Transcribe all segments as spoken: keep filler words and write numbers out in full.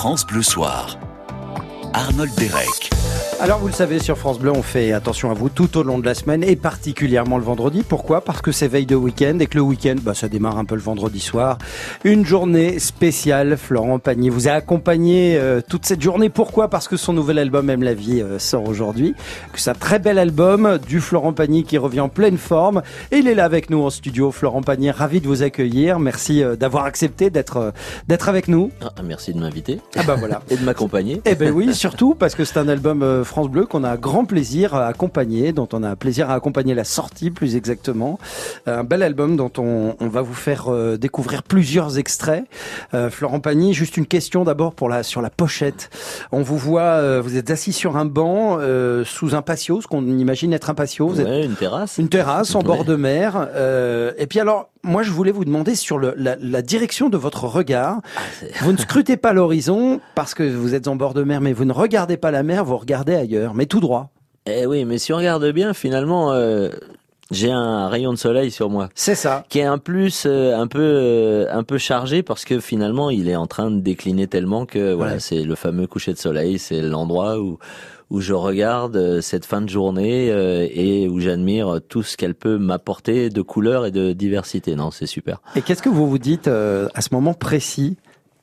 France Bleu Soir, Arnold Derek. Alors vous le savez, sur France Bleu, on fait attention à vous tout au long de la semaine et particulièrement le vendredi. Pourquoi ? Parce que c'est veille de week-end et que le week-end, bah, ça démarre un peu le vendredi soir. Une journée spéciale. Florent Pagny vous a accompagné euh, toute cette journée. Pourquoi ? Parce que son nouvel album Aime la vie euh, sort aujourd'hui. C'est un très bel album du Florent Pagny qui revient en pleine forme. Et il est là avec nous en studio. Florent Pagny, ravi de vous accueillir. Merci euh, d'avoir accepté d'être euh, d'être avec nous. Ah, merci de m'inviter. Ah bah voilà. Et de m'accompagner. Eh ben oui, surtout parce que c'est un album euh, France Bleu qu'on a grand plaisir à accompagner, dont on a plaisir à accompagner la sortie plus exactement. Un bel album dont on, on va vous faire euh, découvrir plusieurs extraits. Euh, Florent Pagny, juste une question d'abord pour la, sur la pochette. On vous voit, euh, vous êtes assis sur un banc euh, sous un patio, ce qu'on imagine être un patio. Vous ouais, êtes une terrasse. Une terrasse en ouais. bord de mer. Euh, et puis alors, moi je voulais vous demander sur le, la, la direction de votre regard. Ah, vous ne scrutez pas l'horizon parce que vous êtes en bord de mer, mais vous ne regardez pas la mer, vous regardez ailleurs, mais tout droit. Eh oui, mais si on regarde bien, finalement, euh, j'ai un rayon de soleil sur moi. C'est ça. Qui est un plus euh, un peu euh, un peu chargé parce que finalement, il est en train de décliner tellement que voilà, ouais. c'est le fameux coucher de soleil, c'est l'endroit où où je regarde euh, cette fin de journée euh, et où j'admire tout ce qu'elle peut m'apporter de couleurs et de diversité. Non, c'est super. Et qu'est-ce que vous vous dites euh, à ce moment précis ?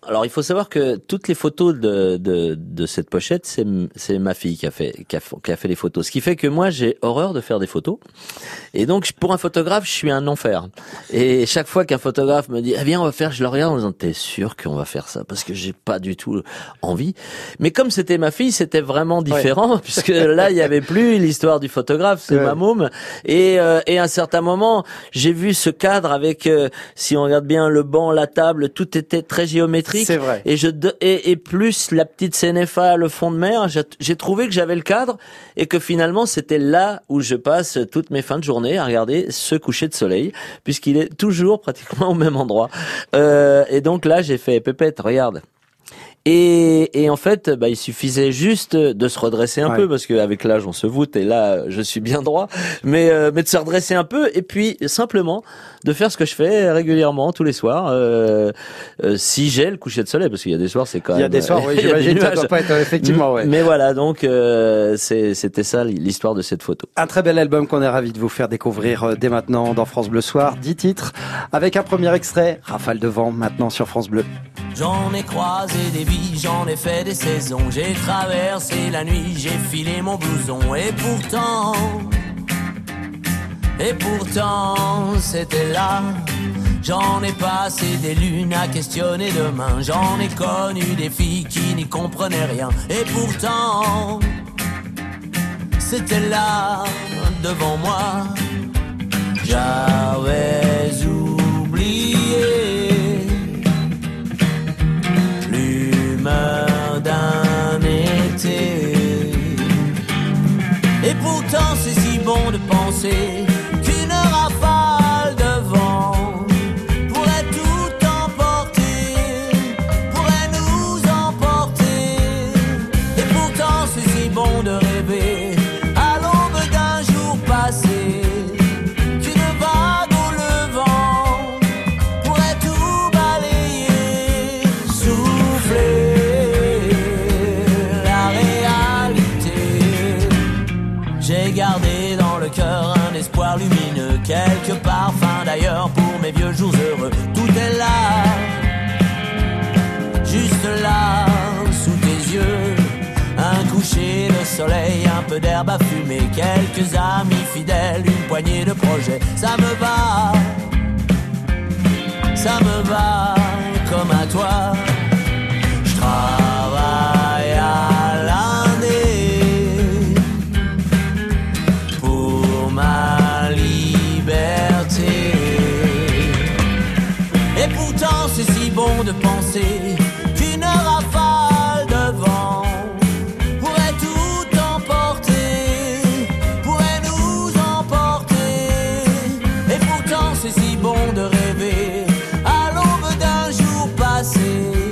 Alors il faut savoir que toutes les photos de de, de cette pochette, c'est c'est ma fille qui a fait qui a, qui a fait les photos. Ce qui fait que moi j'ai horreur de faire des photos. Et donc pour un photographe, je suis un enfer. Et chaque fois qu'un photographe me dit eh bien on va faire, je le regarde en me disant t'es sûr qu'on va faire ça parce que j'ai pas du tout envie. Mais comme c'était ma fille, c'était vraiment différent ouais. puisque là il y avait plus l'histoire du photographe, c'est ouais. ma môme. Et euh, et à un certain moment, j'ai vu ce cadre avec euh, si on regarde bien le banc, la table, tout était très géométrique. C'est vrai. Et je et, et plus la petite Sénéfa, le fond de mer, j'ai trouvé que j'avais le cadre et que finalement c'était là où je passe toutes mes fins de journée à regarder ce coucher de soleil puisqu'il est toujours pratiquement au même endroit. Euh, et donc là j'ai fait pépette, regarde. Et, et en fait, bah, il suffisait juste de se redresser un ouais. peu, parce qu'avec l'âge, on se voûte, et là, je suis bien droit, mais, euh, mais de se redresser un peu, et puis simplement de faire ce que je fais régulièrement, tous les soirs, euh, euh, si j'ai le coucher de soleil, parce qu'il y a des soirs, c'est quand même... Il y a des soirs, oui, j'imagine, ça doit pas être effectivement, ouais. Mais voilà, donc euh, c'était ça l'histoire de cette photo. Un très bel album qu'on est ravis de vous faire découvrir dès maintenant dans France Bleu Soir, dix titres, avec un premier extrait, Rafale de vent, maintenant sur France Bleu. J'en ai croisé des vies. J'en ai fait des saisons, j'ai traversé la nuit, j'ai filé mon blouson. Et pourtant, et pourtant, c'était là. J'en ai passé des lunes à questionner demain. J'en ai connu des filles qui n'y comprenaient rien. Et pourtant, c'était là, devant moi. J'avais oublié d'un été. Et pourtant c'est si bon de penser qu'une rafale de vent pourrait tout emporter, pourrait nous emporter. Et pourtant c'est si bon de rêver à l'aube d'un jour passé qu'une vague au levant pourrait tout balayer, souffler. Espoir lumineux, quelques parfums d'ailleurs pour mes vieux jours heureux. Tout est là, juste là, sous tes yeux. Un coucher de soleil, un peu d'herbe à fumer, quelques amis fidèles, une poignée de projets. Ça me va, ça me va comme à toi. Je travaille à l'année pour ma c'est si bon de penser qu'une rafale de vent pourrait tout emporter, pourrait nous emporter. Et pourtant c'est si bon de rêver à l'aube d'un jour passé.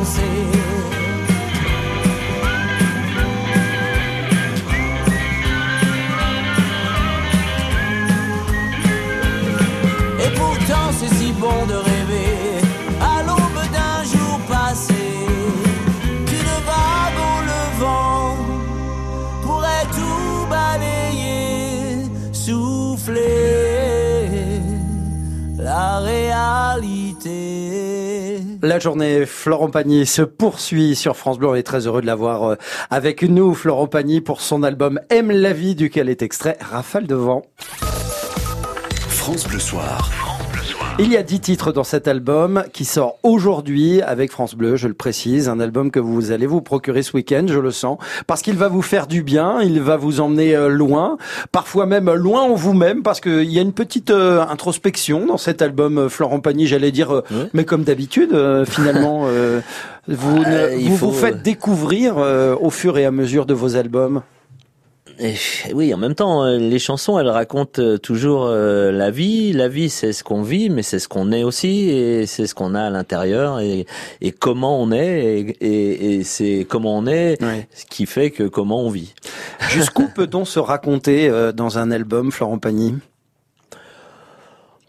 danser. C'est si bon de rêver à l'aube d'un jour passé, qu'une vague au levant pourrait tout balayer, souffler la réalité. La journée Florent Pagny se poursuit sur France Bleu. On est très heureux de l'avoir avec nous, Florent Pagny, pour son album Aime la vie, duquel est extrait Rafale de vent. France Bleu Soir. Il y a dix titres dans cet album qui sort aujourd'hui avec France Bleu, je le précise, un album que vous allez vous procurer ce week-end, je le sens, parce qu'il va vous faire du bien, il va vous emmener loin, parfois même loin en vous-même, parce qu'il y a une petite euh, introspection dans cet album Florent Pagny, j'allais dire, euh, oui. mais comme d'habitude, euh, finalement, euh, vous, euh, ne, vous faut... vous faites découvrir euh, au fur et à mesure de vos albums. Et oui, en même temps, les chansons, elles racontent toujours euh, la vie. La vie, c'est ce qu'on vit, mais c'est ce qu'on est aussi, et c'est ce qu'on a à l'intérieur, et, et comment on est, et, et, et c'est comment on est, ouais. ce qui fait que comment on vit. Jusqu'où peut-on se raconter euh, dans un album, Florent Pagny ?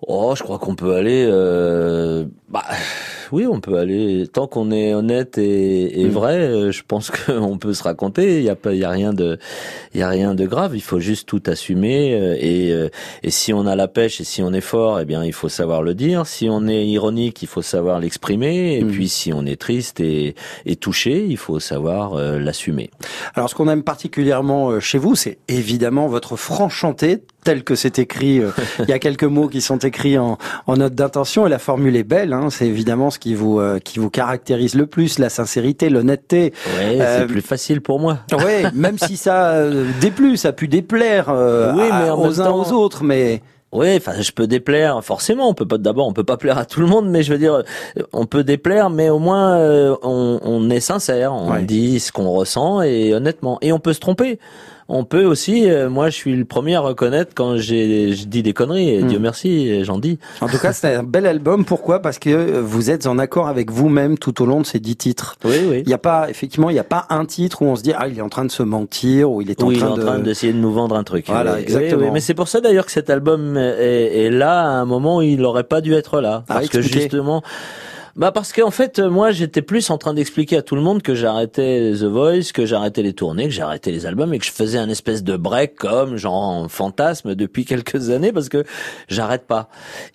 Oh, je crois qu'on peut aller... Euh, bah, oui, on peut aller... Tant qu'on est honnête et, et mmh. vrai, je pense qu'on peut se raconter. Il n'y a, pas, y a, rien de, y a rien de grave. Il faut juste tout assumer. Et, et si on a la pêche et si on est fort, eh bien, il faut savoir le dire. Si on est ironique, il faut savoir l'exprimer. Et mmh. puis, si on est triste et, et touché, il faut savoir euh, l'assumer. Alors, ce qu'on aime particulièrement chez vous, c'est évidemment votre franc-chanté, tel que c'est écrit. Euh, il y a quelques mots qui sont écrits en, en note d'intention et la formule est belle. Hein, c'est évidemment ce qui vous euh, qui vous caractérise le plus, la sincérité, l'honnêteté. Ouais, euh, c'est plus facile pour moi. Ouais, même si ça euh, déplut, ça a pu déplaire euh, oui, mais à, aux uns temps... aux autres, mais. Oui, enfin, je peux déplaire, forcément. On peut pas, d'abord, on peut pas plaire à tout le monde, mais je veux dire, on peut déplaire, mais au moins, euh, on, on est sincère, on ouais. dit ce qu'on ressent et honnêtement. Et on peut se tromper. On peut aussi, euh, moi, je suis le premier à reconnaître quand j'ai, je dis des conneries. Et mmh. Dieu merci, j'en dis. En tout cas, c'est un bel album. Pourquoi ? Parce que vous êtes en accord avec vous-même tout au long de ces dix titres. Oui, oui. Il y a pas, effectivement, il n'y a pas un titre où on se dit ah, il est en train de se mentir ou il est en oui, train il est en de... train d'essayer de nous vendre un truc. Voilà, oui, exactement. Oui, oui. Mais c'est pour ça d'ailleurs que cet album est, est là à un moment où il n'aurait pas dû être là, ah, parce expliquez. que justement. Bah parce qu'en fait, moi, j'étais plus en train d'expliquer à tout le monde que j'arrêtais The Voice, que j'arrêtais les tournées, que j'arrêtais les albums et que je faisais un espèce de break comme genre fantasme depuis quelques années parce que j'arrête pas.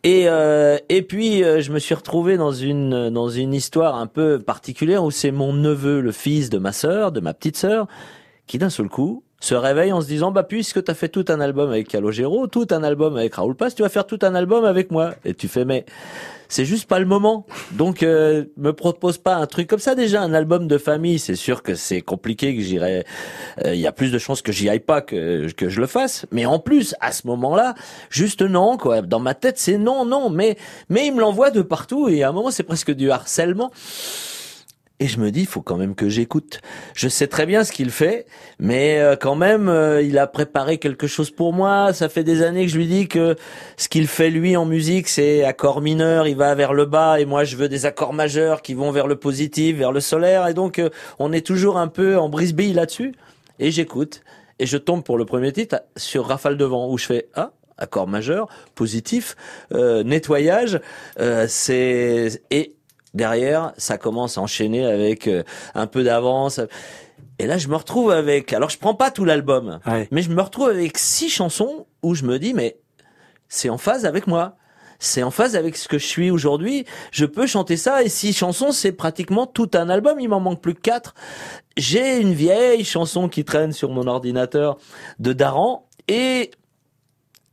Et euh, et puis euh, je me suis retrouvé dans une dans une histoire un peu particulière où c'est mon neveu, le fils de ma sœur, de ma petite sœur, qui d'un seul coup se réveille en se disant bah puisque t'as fait tout un album avec Calogero, tout un album avec Raoul Pazz, tu vas faire tout un album avec moi. Et tu fais mais c'est juste pas le moment. Donc euh, me propose pas un truc comme ça. Déjà un album de famille, c'est sûr que c'est compliqué, que j'irai il euh, y a plus de chances que j'y aille pas que que je le fasse, mais en plus à ce moment-là, juste non quoi. Dans ma tête, c'est non non, mais mais il me l'envoie de partout et à un moment c'est presque du harcèlement. Et je me dis, il faut quand même que j'écoute. Je sais très bien ce qu'il fait, mais quand même, euh, il a préparé quelque chose pour moi. Ça fait des années que je lui dis que ce qu'il fait, lui, en musique, c'est accord mineur, il va vers le bas, et moi, je veux des accords majeurs qui vont vers le positif, vers le solaire. Et donc, euh, on est toujours un peu en brisbille là-dessus. Et j'écoute. Et je tombe pour le premier titre sur Rafale de vent, où je fais « Ah !» accord majeur, positif, euh, nettoyage. Euh, c'est... Et... Derrière, ça commence à enchaîner avec un peu d'avance. Et là, je me retrouve avec... Alors, je prends pas tout l'album, ouais. mais je me retrouve avec six chansons où je me dis, mais c'est en phase avec moi. C'est en phase avec ce que je suis aujourd'hui. Je peux chanter ça. Et six chansons, c'est pratiquement tout un album. Il m'en manque plus que quatre. J'ai une vieille chanson qui traîne sur mon ordinateur de Daran. Et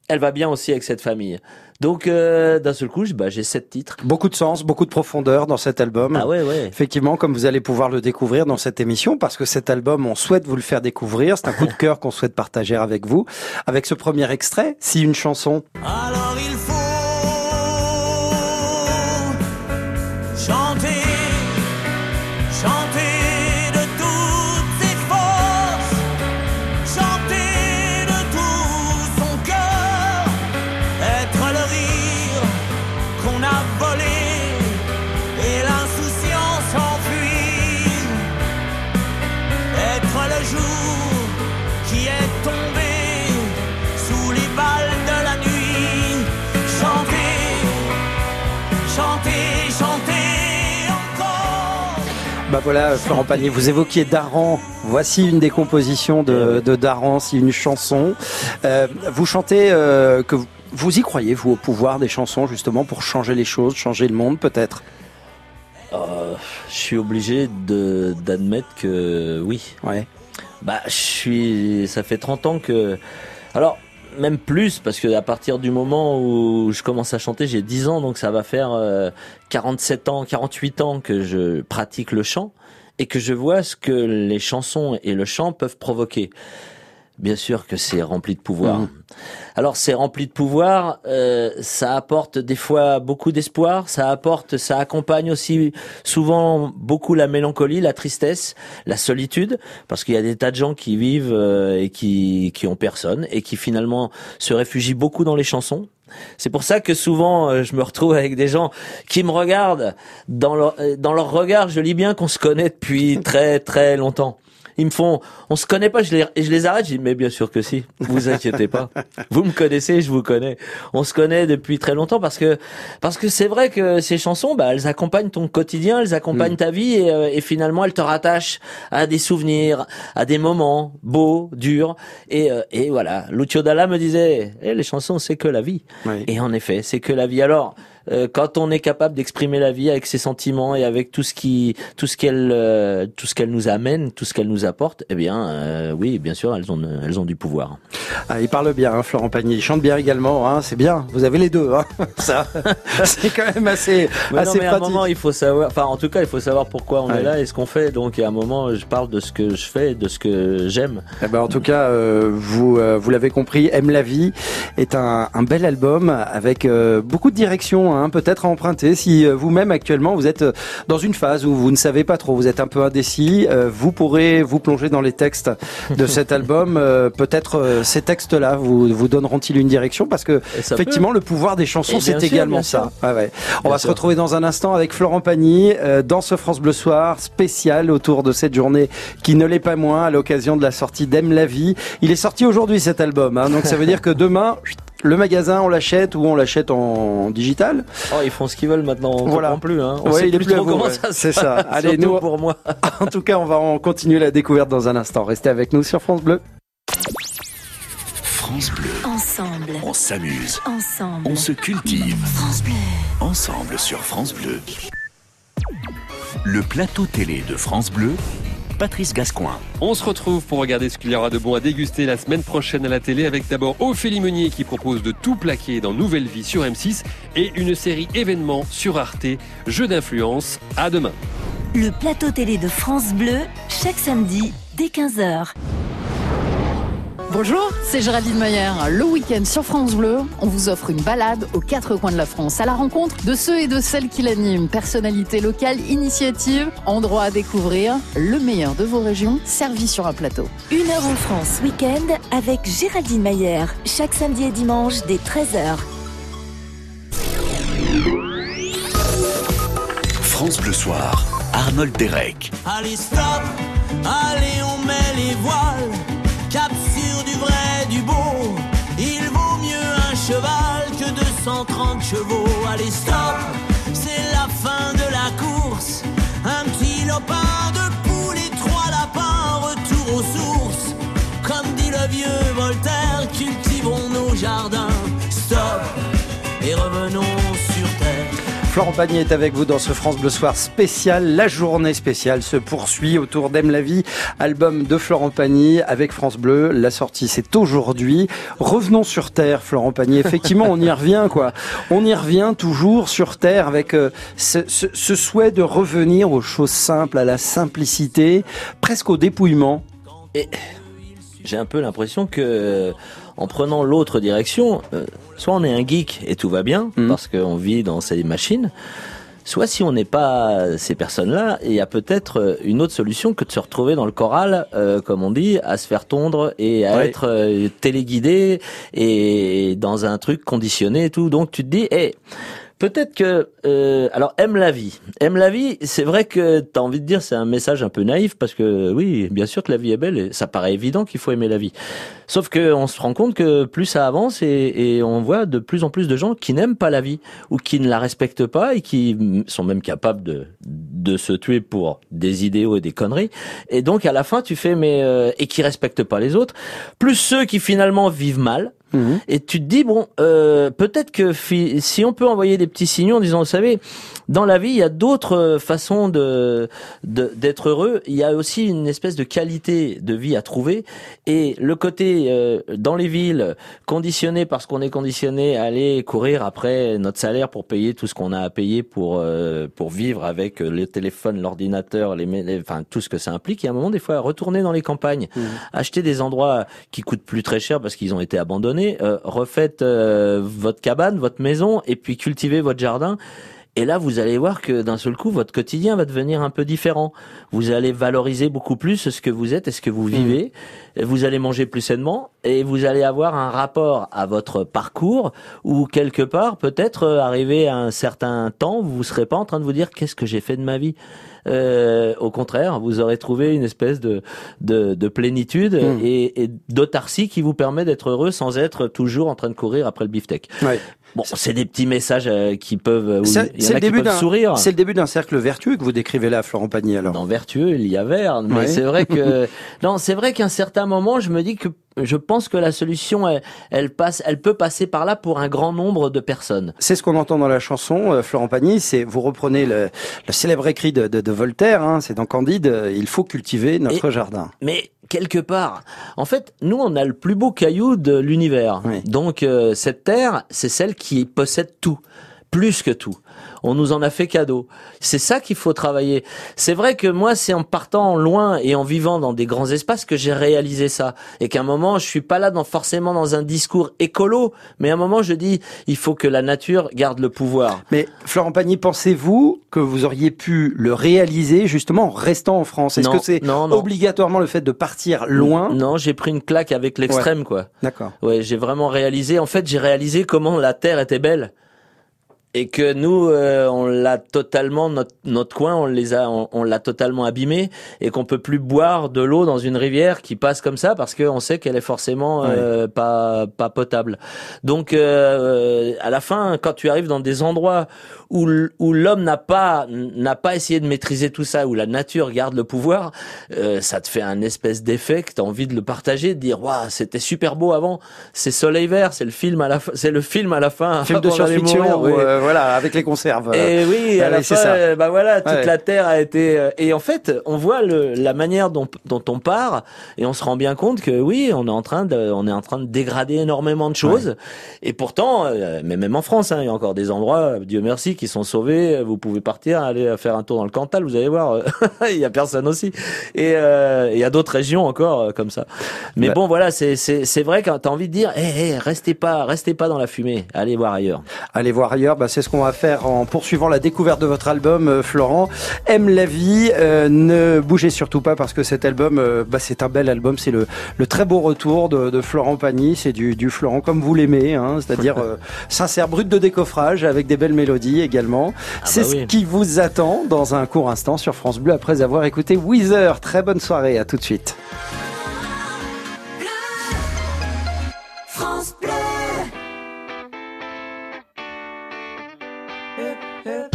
elle va bien aussi avec cette famille. Donc euh, d'un seul coup, bah, j'ai sept titres. Beaucoup de sens, beaucoup de profondeur dans cet album. Ah ouais, ouais. Effectivement, comme vous allez pouvoir le découvrir dans cette émission, parce que cet album, on souhaite vous le faire découvrir. C'est un coup de cœur qu'on souhaite partager avec vous. Avec ce premier extrait, si une chanson... Alors il faut... qu'on a volé et l'insouciance s'enfuit. Bah voilà, Florent Pagny, vous évoquiez Daran. Voici une des compositions de, de Daran, c'est une chanson. Euh, vous chantez euh, que vous, vous y croyez, vous, au pouvoir des chansons, justement, pour changer les choses, changer le monde, peut-être. Euh, je suis obligé de, d'admettre que oui. Ouais. Bah, je suis. Ça fait trente ans que. Alors. Même plus, parce que à partir du moment où je commence à chanter, j'ai dix ans, donc ça va faire quarante-sept ans, quarante-huit ans que je pratique le chant et que je vois ce que les chansons et le chant peuvent provoquer. Bien sûr que c'est rempli de pouvoir. Mmh. Alors c'est rempli de pouvoir, euh, ça apporte des fois beaucoup d'espoir, ça apporte, ça accompagne aussi souvent beaucoup la mélancolie, la tristesse, la solitude, parce qu'il y a des tas de gens qui vivent euh, et qui qui ont personne et qui finalement se réfugient beaucoup dans les chansons. C'est pour ça que souvent je me retrouve avec des gens qui me regardent dans leur dans leur regard, je lis bien qu'on se connaît depuis très très longtemps. Ils me font, on se connaît pas, je les, je les arrête, je dis, mais bien sûr que si, vous inquiétez pas. Vous me connaissez, je vous connais. On se connaît depuis très longtemps parce que, parce que c'est vrai que ces chansons, bah, elles accompagnent ton quotidien, elles accompagnent mmh. ta vie et, euh, et finalement elles te rattachent à des souvenirs, à des moments beaux, durs. Et, euh, et voilà. Lucio Dalla me disait, eh, les chansons, c'est que la vie. Oui. Et en effet, c'est que la vie. Alors, euh, quand on est capable d'exprimer la vie avec ses sentiments et avec tout ce qui, tout ce qu'elle, euh, tout ce qu'elle nous amène, tout ce qu'elle nous apporte, eh bien, euh, oui, bien sûr, elles ont, elles ont du pouvoir. Ah, il parle bien, hein, Florent Pagny. Il chante bien également, hein, c'est bien. Vous avez les deux, hein, ça. C'est quand même assez, mais assez non, mais pratique. À un moment, il faut savoir, enfin, en tout cas, il faut savoir pourquoi on ouais. est là et ce qu'on fait. Donc, à un moment, je parle de ce que je fais, de ce que j'aime. Eh ben, en tout cas, euh, vous, euh, vous l'avez compris, Aime la vie est un, un bel album avec euh, beaucoup de directions, hein, peut-être à emprunter. Si euh, vous-même, actuellement, vous êtes dans une phase où vous ne savez pas trop, vous êtes un peu indécis, euh, vous pourrez vous plonger dans les textes de cet album. Euh, peut-être euh, ces textes-là vous, vous donneront-ils une direction, parce que effectivement peut. Le pouvoir des chansons, c'est sûr, également ça. Ah ouais. On bien va sûr. Se retrouver dans un instant avec Florent Pagny euh, dans ce France Bleu Soir spécial autour de cette journée qui ne l'est pas moins à l'occasion de la sortie d'Aime la vie. Il est sorti aujourd'hui cet album, hein, donc ça veut dire que demain... Le magasin, on l'achète ou on l'achète en digital. Oh, ils font ce qu'ils veulent maintenant. On voilà. comprend plus. Hein. On ouais, sait il plus, plus trop vous, comment ouais. ça se C'est ça. Allez, nous pour moi. En tout cas, on va en continuer la découverte dans un instant. Restez avec nous sur France Bleu. France Bleu. Ensemble. On s'amuse. Ensemble. On se cultive. France Bleu. Ensemble sur France Bleu. Le plateau télé de France Bleu. Patrice Gascoin. On se retrouve pour regarder ce qu'il y aura de bon à déguster la semaine prochaine à la télé, avec d'abord Ophélie Meunier qui propose de tout plaquer dans Nouvelle Vie sur M six et une série événements sur Arte, Jeux d'influence. À demain. Le plateau télé de France Bleu, chaque samedi dès quinze heures. Bonjour, c'est Géraldine Meyer. Le week-end sur France Bleu, on vous offre une balade aux quatre coins de la France, à la rencontre de ceux et de celles qui l'animent. Personnalités locales, initiatives, endroits à découvrir, le meilleur de vos régions, servi sur un plateau. Une heure en France, week-end avec Géraldine Meyer, chaque samedi et dimanche dès treize heures. France Bleu Soir, Arnold Derek. Allez stop, allez on met les voiles. Cap sur du vrai, du beau, il vaut mieux un cheval que deux cent trente chevaux. Allez stop, c'est la fin de la course, un petit lopin, deux poules et trois lapins, retour aux sources. Comme dit le vieux Voltaire, cultivons nos jardins, stop et revenons sur terre. Florent Pagny est avec vous dans ce France Bleu Soir spécial. La journée spéciale se poursuit autour d'Aime la vie, album de Florent Pagny avec France Bleu. La sortie, c'est aujourd'hui. Revenons sur Terre, Florent Pagny. Effectivement, on y revient, quoi. On y revient toujours sur Terre avec euh, ce, ce, ce souhait de revenir aux choses simples, à la simplicité, presque au dépouillement. Et j'ai un peu l'impression que... En prenant l'autre direction, euh, soit on est un geek et tout va bien, mmh. parce qu'on vit dans ces machines, soit si on n'est pas ces personnes-là, il y a peut-être une autre solution que de se retrouver dans le corral, euh, comme on dit, à se faire tondre et à ouais. être euh, téléguidé et dans un truc conditionné et tout. Donc tu te dis, hé, hey, peut-être que... Euh, alors, aime la vie. Aime la vie, c'est vrai que t'as envie de dire, c'est un message un peu naïf, parce que oui, bien sûr que la vie est belle, et ça paraît évident qu'il faut aimer la vie. Sauf que on se rend compte que plus ça avance, et, et on voit de plus en plus de gens qui n'aiment pas la vie, ou qui ne la respectent pas, et qui sont même capables de... de de se tuer pour des idéaux et des conneries. Et donc à la fin tu fais mais euh, et qui respectent pas les autres, plus ceux qui finalement vivent mal. Mmh. Et tu te dis bon, euh, peut-être que fi- si on peut envoyer des petits signaux en disant, vous savez, dans la vie il y a d'autres façons de, de d'être heureux. Il y a aussi une espèce de qualité de vie à trouver. Et le côté euh, dans les villes, conditionné parce qu'on est conditionné à aller courir après notre salaire pour payer tout ce qu'on a à payer pour euh, pour vivre avec le téléphone, l'ordinateur, les, les enfin tout ce que ça implique. Il y a un moment des fois à retourner dans les campagnes, mmh. acheter des endroits qui coûtent plus très cher parce qu'ils ont été abandonnés. Euh, refaites euh, votre cabane, votre maison, et puis cultivez votre jardin. Et là, vous allez voir que d'un seul coup, votre quotidien va devenir un peu différent. Vous allez valoriser beaucoup plus ce que vous êtes et ce que vous vivez. Mmh. Vous allez manger plus sainement et vous allez avoir un rapport à votre parcours où quelque part, peut-être, arrivé à un certain temps, vous ne serez pas en train de vous dire « qu'est-ce que j'ai fait de ma vie ?» Euh, au contraire, vous aurez trouvé une espèce de de, de plénitude mmh. et, et d'autarcie qui vous permet d'être heureux sans être toujours en train de courir après le beefsteak. Ouais. Bon, c'est, c'est des petits messages euh, qui peuvent, où c'est, y en c'est a le début qui peuvent d'un, sourire. C'est le début d'un cercle vertueux que vous décrivez là, Florent Pagny. Alors, non, vertueux, il y a vert, mais ouais. c'est vrai que non, c'est vrai qu'à un certain moment, je me dis que je pense que la solution, elle, elle passe, elle peut passer par là pour un grand nombre de personnes. C'est ce qu'on entend dans la chanson, euh, Florent Pagny. C'est vous reprenez le, le célèbre écrit de, de, de Voltaire, hein, c'est dans Candide. Il faut cultiver notre Et, jardin. Mais quelque part, en fait, nous on a le plus beau caillou de l'univers. Oui. Donc euh, cette terre, c'est celle qui possède tout, plus que tout. On nous en a fait cadeau. C'est ça qu'il faut travailler. C'est vrai que moi, c'est en partant loin et en vivant dans des grands espaces que j'ai réalisé ça. Et qu'à un moment, je suis pas là dans, forcément dans un discours écolo, mais à un moment, je dis, il faut que la nature garde le pouvoir. Mais Florent Pagny, pensez-vous que vous auriez pu le réaliser justement en restant en France ? Est-ce non, que c'est non, non. obligatoirement le fait de partir loin ? Non, j'ai pris une claque avec l'extrême, ouais. quoi. D'accord. Ouais, j'ai vraiment réalisé. En fait, j'ai réalisé comment la terre était belle. Et que nous, euh, on l'a totalement notre notre coin, on les a, on, on l'a totalement abîmé, et qu'on peut plus boire de l'eau dans une rivière qui passe comme ça parce qu'on sait qu'elle est forcément euh, oui. pas pas potable. Donc, euh, à la fin, quand tu arrives dans des endroits où où l'homme n'a pas n'a pas essayé de maîtriser tout ça, où la nature garde le pouvoir, euh, ça te fait un espèce d'effet que t'as envie de le partager, de dire waouh, c'était super beau avant, c'est Soleil Vert, c'est le film à la fin, c'est le film à la fin, film de science-fiction. Voilà, avec les conserves. Et oui, à la fin, bah voilà, toute ouais. la terre a été. Et en fait, on voit le, la manière dont, dont on part, et on se rend bien compte que oui, on est en train de, on est en train de dégrader énormément de choses. Ouais. Et pourtant, mais même en France, hein, il y a encore des endroits, Dieu merci, qui sont sauvés. Vous pouvez partir, aller faire un tour dans le Cantal, vous allez voir, il y a personne aussi. Et euh, il y a d'autres régions encore comme ça. Mais ouais. bon, voilà, c'est, c'est, c'est vrai quand t'as envie de dire, hey, hey, restez pas, restez pas dans la fumée, allez voir ailleurs. Allez voir ailleurs. Bah, c'est ce qu'on va faire en poursuivant la découverte de votre album, euh, Florent. Aime la vie, euh, ne bougez surtout pas parce que cet album, euh, bah, c'est un bel album, c'est le, le très beau retour de, de Florent Pagny, c'est du, du Florent comme vous l'aimez, hein, c'est-à-dire euh, sincère, brut de décoffrage avec des belles mélodies également. Ah c'est bah oui. ce qui vous attend dans un court instant sur France Bleu après avoir écouté Weezer. Très bonne soirée, à tout de suite. France Bleu. Thank you.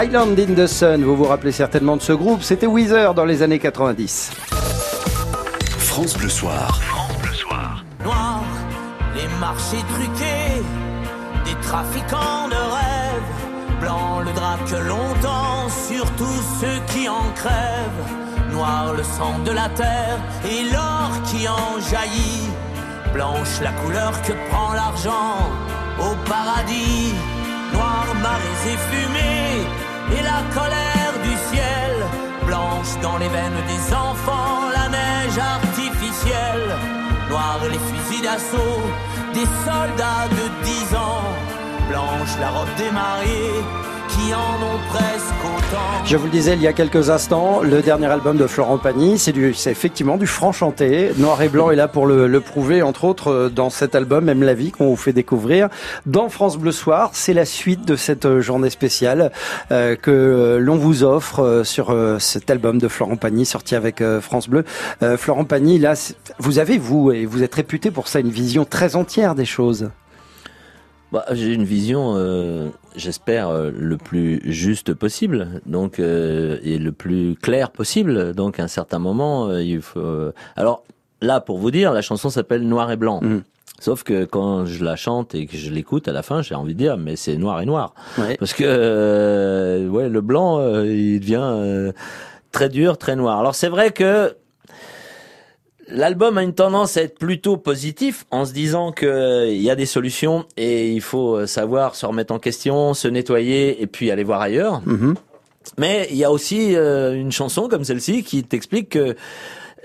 Island in the Sun, vous vous rappelez certainement de ce groupe, c'était Weezer dans les années quatre-vingt-dix. France Bleu Soir. France Bleu Soir. Noir, les marchés truqués, des trafiquants de rêves. Blanc, le drap que l'on tend sur tous ceux qui en crèvent. Noir, le sang de la terre et l'or qui en jaillit. Blanche, la couleur que prend l'argent au paradis. Noir, marées et fumée, et la colère du ciel. Blanche dans les veines des enfants, la neige artificielle. Noir les fusils d'assaut des soldats de dix ans. Blanche la robe des mariés qui en ont presque autant. Je vous le disais il y a quelques instants, le dernier album de Florent Pagny, c'est, du, c'est effectivement du franc chanté. Noir et blanc est là pour le, le prouver, entre autres dans cet album Aime la vie qu'on vous fait découvrir. Dans France Bleu Soir, c'est la suite de cette journée spéciale euh, que l'on vous offre sur euh, cet album de Florent Pagny sorti avec euh, France Bleu. Euh, Florent Pagny, là, vous avez, vous, et vous êtes réputé pour ça, une vision très entière des choses. Bah, j'ai une vision, euh, j'espère, euh, le plus juste possible, donc euh, et le plus clair possible. Donc, à un certain moment, euh, il faut. Euh... Alors là, pour vous dire, la chanson s'appelle Noir et blanc. Mmh. Sauf que quand je la chante et que je l'écoute à la fin, j'ai envie de dire mais c'est noir et noir, ouais. Parce que euh, ouais, le blanc, euh, il devient euh, très dur, très noir. Alors c'est vrai que l'album a une tendance à être plutôt positif en se disant que il y a des solutions et il faut savoir se remettre en question, se nettoyer et puis aller voir ailleurs. Mmh. Mais il y a aussi euh, une chanson comme celle-ci qui t'explique que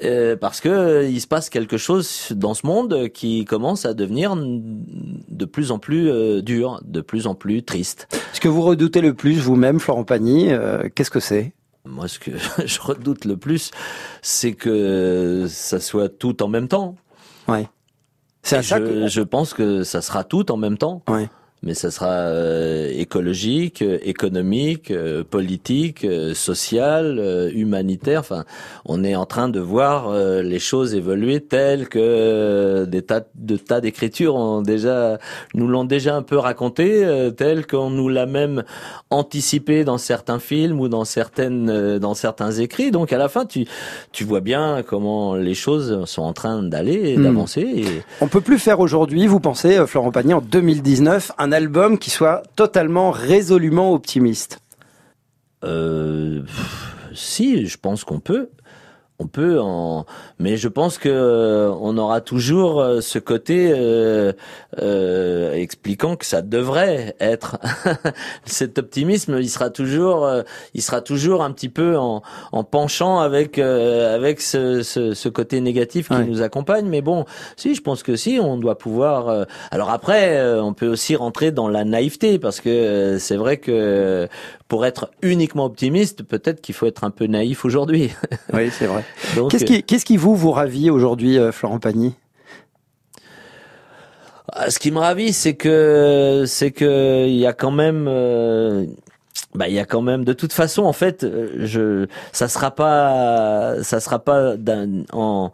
euh, parce que il se passe quelque chose dans ce monde qui commence à devenir de plus en plus euh, dur, de plus en plus triste. Ce que vous redoutez le plus vous-même, Florent Pagny, euh, qu'est-ce que c'est ? Moi, ce que je redoute le plus, c'est que ça soit tout en même temps. Ouais. C'est à ça je, que je pense que ça sera tout en même temps. Ouais. Mais ça sera euh, écologique, économique, euh, politique, euh, social, euh, humanitaire. Enfin, on est en train de voir euh, les choses évoluer telles que euh, des tas de tas d'écritures ont déjà nous l'ont déjà un peu raconté, euh, telles qu'on nous l'a même anticipé dans certains films ou dans certaines euh, dans certains écrits. Donc à la fin, tu tu vois bien comment les choses sont en train d'aller et mmh. d'avancer. Et... On peut plus faire aujourd'hui. Vous pensez, Florent Pagny, en deux mille dix-neuf, un album qui soit totalement, résolument optimiste? Euh, pff, si, je pense qu'on peut. On peut, en... mais je pense que euh, on aura toujours euh, ce côté euh, euh, expliquant que ça devrait être. Cet optimisme, il sera toujours, euh, il sera toujours un petit peu en, en penchant avec euh, avec ce, ce, ce côté négatif qui ouais. nous accompagne. Mais bon, si, je pense que si, on doit pouvoir. Euh... Alors après, euh, on peut aussi rentrer dans la naïveté parce que euh, c'est vrai que pour être uniquement optimiste, peut-être qu'il faut être un peu naïf aujourd'hui. Oui, c'est vrai. Donc, qu'est-ce qui, qu'est-ce qui vous, vous ravit aujourd'hui, Florent Pagny ? Ce qui me ravit, c'est que, c'est que, il y a quand même, euh, bah, il y a quand même, de toute façon, en fait, je, ça sera pas, ça sera pas d'un, en,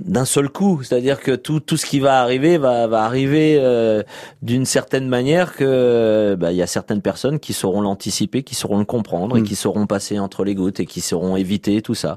d'un seul coup, c'est-à-dire que tout tout ce qui va arriver va va arriver euh, d'une certaine manière que bah il y a certaines personnes qui sauront l'anticiper, qui sauront le comprendre mmh. et qui sauront passer entre les gouttes et qui sauront éviter tout ça.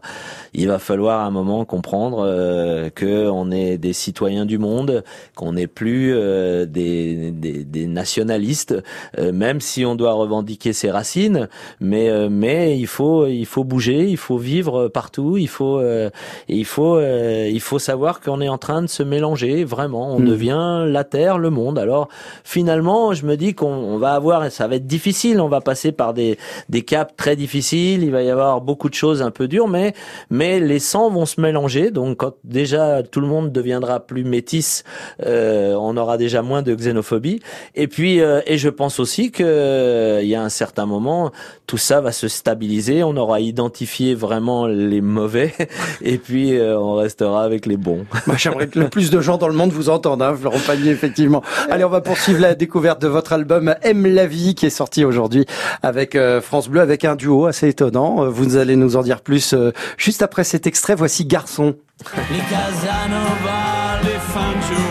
Il va falloir à un moment comprendre euh, que on est des citoyens du monde, qu'on n'est plus euh, des, des des nationalistes euh, même si on doit revendiquer ses racines, mais euh, mais il faut il faut bouger, il faut vivre partout, il faut euh, et il faut euh, il faut Il faut savoir qu'on est en train de se mélanger, vraiment. On mmh. devient la Terre, le monde. Alors, finalement, je me dis qu'on on va avoir, ça va être difficile, on va passer par des, des caps très difficiles, il va y avoir beaucoup de choses un peu dures, mais, mais les sangs vont se mélanger. Donc, quand déjà tout le monde deviendra plus métis, euh, on aura déjà moins de xénophobie. Et puis, euh, et je pense aussi que, euh, il y a un certain moment, tout ça va se stabiliser, on aura identifié vraiment les mauvais, et puis euh, on restera avec les bons. Moi, j'aimerais que le plus de gens dans le monde vous entendent, hein, Florent Pagny, effectivement. Allez, on va poursuivre la découverte de votre album Aime la vie, qui est sorti aujourd'hui avec euh, France Bleu, avec un duo assez étonnant. Vous allez nous en dire plus euh, juste après cet extrait. Voici Garçon. Les Casanova, les Fanjo,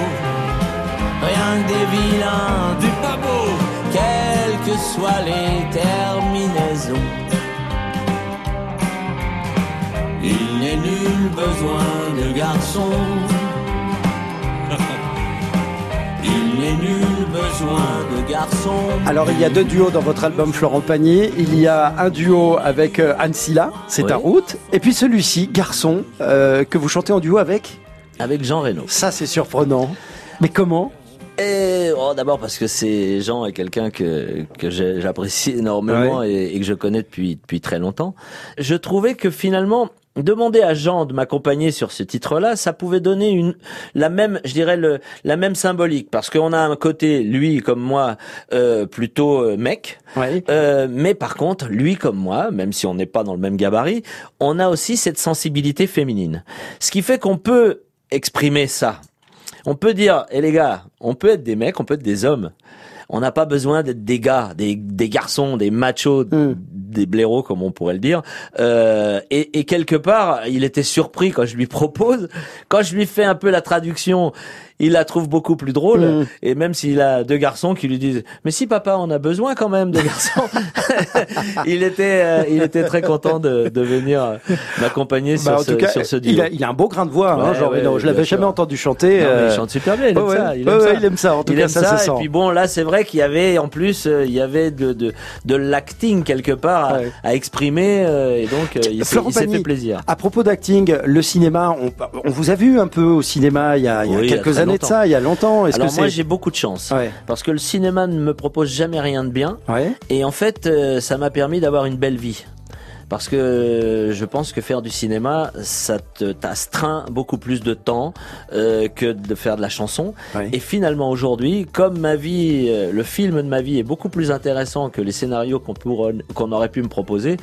rien que des vilains, du pas beau, quelles que soient les terminaisons. Il n'est nul besoin de garçon. Il n'est nul besoin de garçon. Alors il y a deux duos dans votre album Florent Pagny. Il y a un duo avec Anne Sila, c'est oui. un route. Et puis celui-ci, Garçon, euh, que vous chantez en duo avec Avec Jean Reno. Ça c'est surprenant. Mais comment? Et oh, d'abord parce que c'est Jean est quelqu'un que que j'apprécie énormément ouais. et, et que je connais depuis depuis très longtemps. Je trouvais que finalement demander à Jean de m'accompagner sur ce titre-là, ça pouvait donner une la même, je dirais le la même symbolique, parce qu'on a un côté lui comme moi euh, plutôt mec, oui. euh, mais par contre lui comme moi, même si on n'est pas dans le même gabarit, on a aussi cette sensibilité féminine, ce qui fait qu'on peut exprimer ça. On peut dire, et eh les gars, on peut être des mecs, on peut être des hommes. On n'a pas besoin d'être des gars, des, des garçons, des machos, mmh. des blaireaux, comme on pourrait le dire. Euh, et, et quelque part, il était surpris quand je lui propose, quand je lui fais un peu la traduction, il la trouve beaucoup plus drôle. Mmh. Et même s'il a deux garçons qui lui disent, mais si papa, on a besoin quand même de garçons. il était, euh, il était très content de, de venir m'accompagner bah, sur, ce, cas, sur ce duo. Il a, il a un beau grain de voix, ouais, hein, Jean Reno. Ouais, je l'avais jamais entendu chanter. Non, euh... Il chante super bien. Il aime oh, ouais. ça. Il aime, oh, ça. Ouais, il aime ça. En tout il cas, aime ça, ça se sent. Et puis bon, là, c'est vrai qu'il y avait en plus euh, il y avait de de, de l'acting quelque part à, ouais. à exprimer euh, et donc euh, il, s'est, il s'est fait plaisir. À propos d'acting, le cinéma, on, on vous a vu un peu au cinéma il y a, il y a oui, quelques il y a années longtemps. de ça, il y a longtemps. Est-ce Alors que moi c'est... j'ai beaucoup de chance ouais. parce que le cinéma ne me propose jamais rien de bien ouais. et en fait euh, ça m'a permis d'avoir une belle vie. Parce que je pense que faire du cinéma, ça te t'astreint beaucoup plus de temps euh, que de faire de la chanson. Oui. Et finalement aujourd'hui, comme ma vie, euh, le film de ma vie est beaucoup plus intéressant que les scénarios qu'on, pour, qu'on aurait pu me proposer,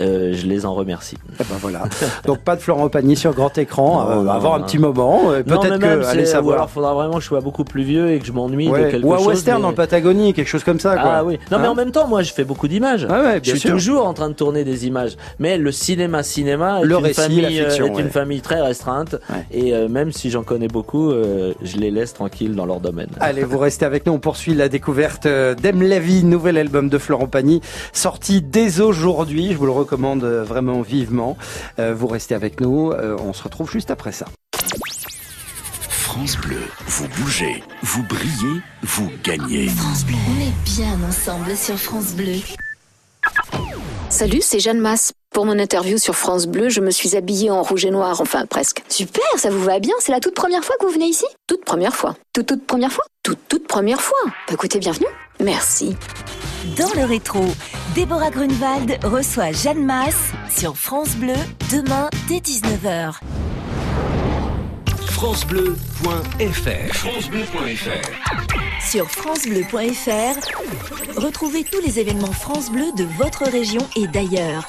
euh, je les en remercie. Et ben voilà. Donc pas de Florent Pagny sur grand écran, non, euh, non, avant non, un non. petit moment, euh, peut-être non, mais même que allez savoir. Alors faudra vraiment que je sois beaucoup plus vieux et que je m'ennuie ouais. de quelque Ou chose. Ou un western mais... en Patagonie, quelque chose comme ça. Quoi. Ah oui. Non hein mais en même temps, moi je fais beaucoup d'images. Ah ouais, je suis sûr. toujours en train de tourner des images. Mais le cinéma, cinéma, est, le une, récit, famille, fiction, est ouais. une famille très restreinte. Ouais. Et euh, même si j'en connais beaucoup, euh, je les laisse tranquilles dans leur domaine. Allez, vous restez avec nous. On poursuit la découverte d'Aime la vie, nouvel album de Florent Pagny, sorti dès aujourd'hui. Je vous le recommande vraiment vivement. Euh, vous restez avec nous. Euh, on se retrouve juste après ça. France Bleu, vous bougez, vous brillez, vous gagnez. France Bleu. On est bien ensemble sur France Bleu. Salut, c'est Jeanne Mas. Pour mon interview sur France Bleu, je me suis habillée en rouge et noir, enfin presque. Super, ça vous va bien? C'est la toute première fois que vous venez ici? Toute première fois. Toute toute première fois? Toute toute première fois. Bah écoutez, bienvenue. Merci. Dans le rétro, Déborah Grunewald reçoit Jeanne Mas sur France Bleu, demain dès dix-neuf heures. francebleu.fr francebleu.fr Sur francebleu.fr, retrouvez tous les événements France Bleu de votre région et d'ailleurs.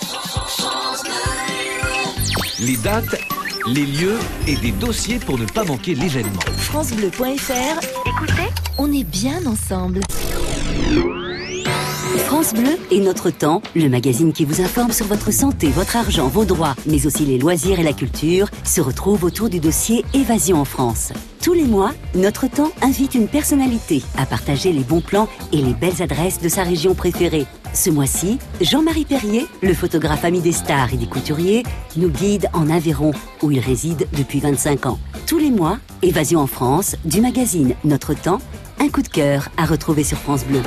Les dates, les lieux et des dossiers pour ne pas manquer l'événement. francebleu.fr. Écoutez, on est bien ensemble. France Bleu et Notre Temps, le magazine qui vous informe sur votre santé, votre argent, vos droits, mais aussi les loisirs et la culture, se retrouve autour du dossier Évasion en France. Tous les mois, Notre Temps invite une personnalité à partager les bons plans et les belles adresses de sa région préférée. Ce mois-ci, Jean-Marie Perrier, le photographe ami des stars et des couturiers, nous guide en Aveyron, où il réside depuis vingt-cinq ans. Tous les mois, Évasion en France, du magazine Notre Temps, un coup de cœur à retrouver sur France Bleu.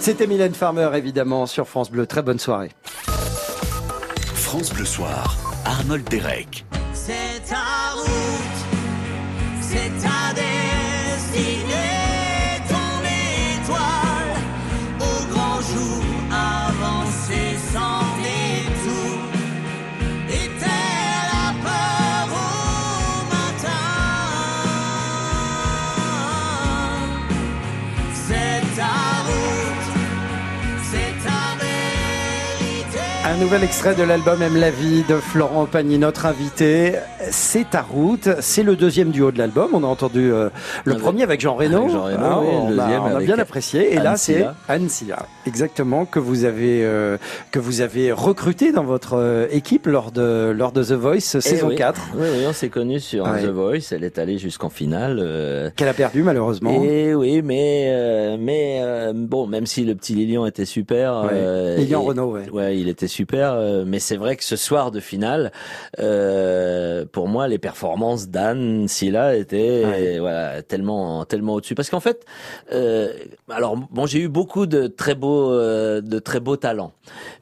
C'était Mylène Farmer, évidemment, sur France Bleu. Très bonne soirée. France Bleu Soir, Arnold Derek. C'est ta route, c'est ta destinée, ton étoile. Au grand jour, avancer sans détour. Était la peur au matin. C'est ta Un nouvel extrait de l'album Aime la vie de Florent Pagny, notre invité. C'est ta route, c'est le deuxième duo de l'album. On a entendu euh, le avec, premier avec Jean Reno. Jean Reno ah, oui, on, le deuxième on a, on a bien apprécié. Et Anne là, c'est Anne Sila, exactement, que vous avez euh, que vous avez recruté dans votre euh, équipe lors de lors de The Voice saison oui. quatre. Oui, oui, on s'est connus sur ouais. The Voice. Elle est allée jusqu'en finale. Euh... Qu'elle a perdu malheureusement. Et oui, mais euh, mais euh, bon, même si le petit Lilian était super. Ouais. Euh, Lilian Renault, ouais. Ouais, il était super. super, mais c'est vrai que ce soir de finale, euh, pour moi, les performances d'Anne Sila étaient ouais. voilà, tellement, tellement au-dessus. Parce qu'en fait, euh, alors bon, j'ai eu beaucoup de très beaux, euh, de très beaux talents,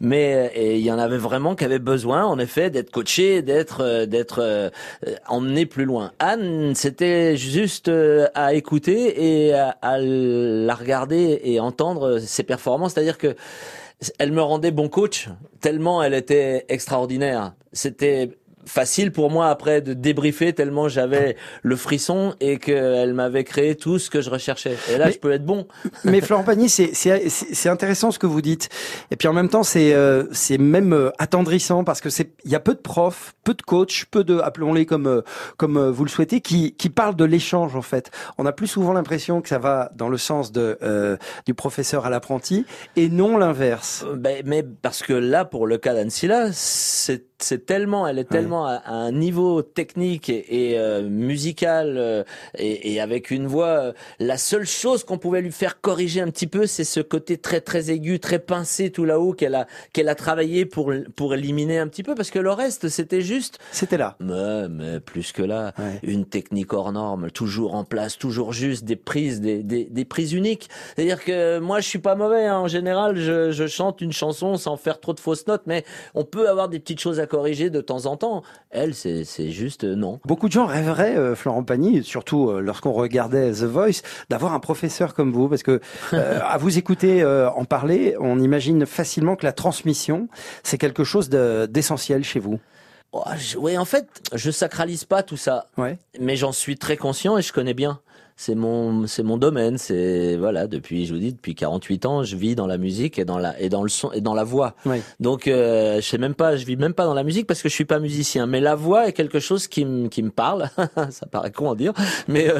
mais il y en avait vraiment qui avaient besoin, en effet, d'être coachés, d'être, euh, d'être euh, emmenés plus loin. Anne, c'était juste euh, à écouter et à, à la regarder et entendre ses performances, c'est-à-dire que elle me rendait bon coach tellement elle était extraordinaire. C'était facile pour moi après de débriefer tellement j'avais le frisson et qu'elle m'avait créé tout ce que je recherchais. Et là, mais, je peux être bon. Mais Florent Pagny, c'est, c'est, c'est intéressant ce que vous dites. Et puis en même temps, c'est, euh, c'est même euh, attendrissant parce que c'est, il y a peu de profs, peu de coachs, peu de, appelons-les comme, euh, comme euh, vous le souhaitez, qui, qui parlent de l'échange en fait. On a plus souvent l'impression que ça va dans le sens de, euh, du professeur à l'apprenti et non l'inverse. Euh, ben, mais parce que là, pour le cas d'Anne Sila, c'est C'est tellement, elle est tellement ouais. à, à un niveau technique et, et euh, musical euh, et, et avec une voix. Euh, la seule chose qu'on pouvait lui faire corriger un petit peu, c'est ce côté très très aigu, très pincé tout là-haut qu'elle a qu'elle a travaillé pour pour éliminer un petit peu, parce que le reste c'était juste. C'était là. Mais, mais plus que là, ouais. une technique hors norme, toujours en place, toujours juste, des prises, des des, des prises uniques. C'est-à-dire que moi je suis pas mauvais hein. En général, je, je chante une chanson sans faire trop de fausses notes, mais on peut avoir des petites choses à corriger de temps en temps. Elle, c'est, c'est juste euh, non. Beaucoup de gens rêveraient, euh, Florent Pagny, surtout euh, lorsqu'on regardait The Voice, d'avoir un professeur comme vous, parce que euh, à vous écouter euh, en parler, on imagine facilement que la transmission, c'est quelque chose de, d'essentiel chez vous. Oh, je, ouais, en fait, je sacralise pas tout ça, ouais. mais j'en suis très conscient et je connais bien. C'est mon, c'est mon domaine. C'est voilà. Depuis, je vous dis, depuis quarante-huit ans, je vis dans la musique et dans la et dans le son et dans la voix. Oui. Donc, euh, je sais même pas. Je vis même pas dans la musique parce que je suis pas musicien. Mais la voix est quelque chose qui me qui me parle. Ça paraît con à dire, mais euh,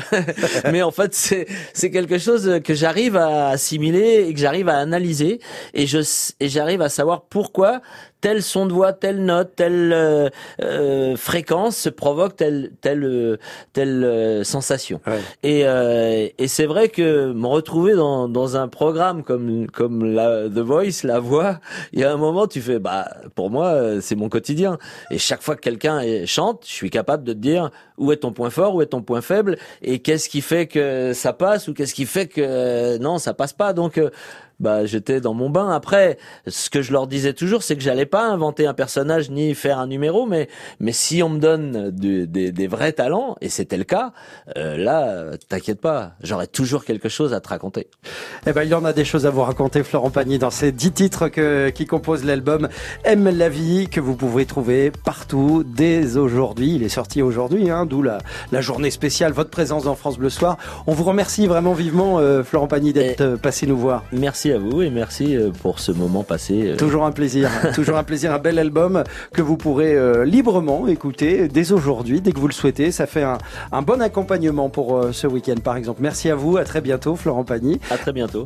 mais en fait, c'est c'est quelque chose que j'arrive à assimiler et que j'arrive à analyser et je et j'arrive à savoir pourquoi tel son de voix, telle note, telle euh, euh, fréquence se provoque telle telle euh, telle euh, sensation. Ouais. Et euh, et c'est vrai que me retrouver dans, dans un programme comme, comme la, The Voice, la voix, il y a un moment tu fais, bah, pour moi, c'est mon quotidien. Et chaque fois que quelqu'un chante, je suis capable de te dire où est ton point fort, où est ton point faible, et qu'est-ce qui fait que ça passe, ou qu'est-ce qui fait que non, ça passe pas. Donc, bah, j'étais dans mon bain. Après, ce que je leur disais toujours, c'est que j'allais pas inventer un personnage ni faire un numéro, mais mais si on me donne du, des, des vrais talents, et c'était le cas, euh, là, t'inquiète pas, j'aurais toujours quelque chose à te raconter. Eh ben, il y en a des choses à vous raconter, Florent Pagny, dans ces dix titres que, qui composent l'album Aime la vie, que vous pouvez trouver partout dès aujourd'hui. Il est sorti aujourd'hui, hein, d'où la, la journée spéciale, votre présence dans France Bleu Soir. On vous remercie vraiment vivement, euh, Florent Pagny, d'être et passé nous voir. Merci à vous et merci pour ce moment passé. Toujours un plaisir, toujours un plaisir, un bel album que vous pourrez euh, librement écouter dès aujourd'hui, dès que vous le souhaitez. Ça fait un, un bon accompagnement pour euh, ce week-end par exemple. Merci à vous, à très bientôt Florent Pagny. À très bientôt.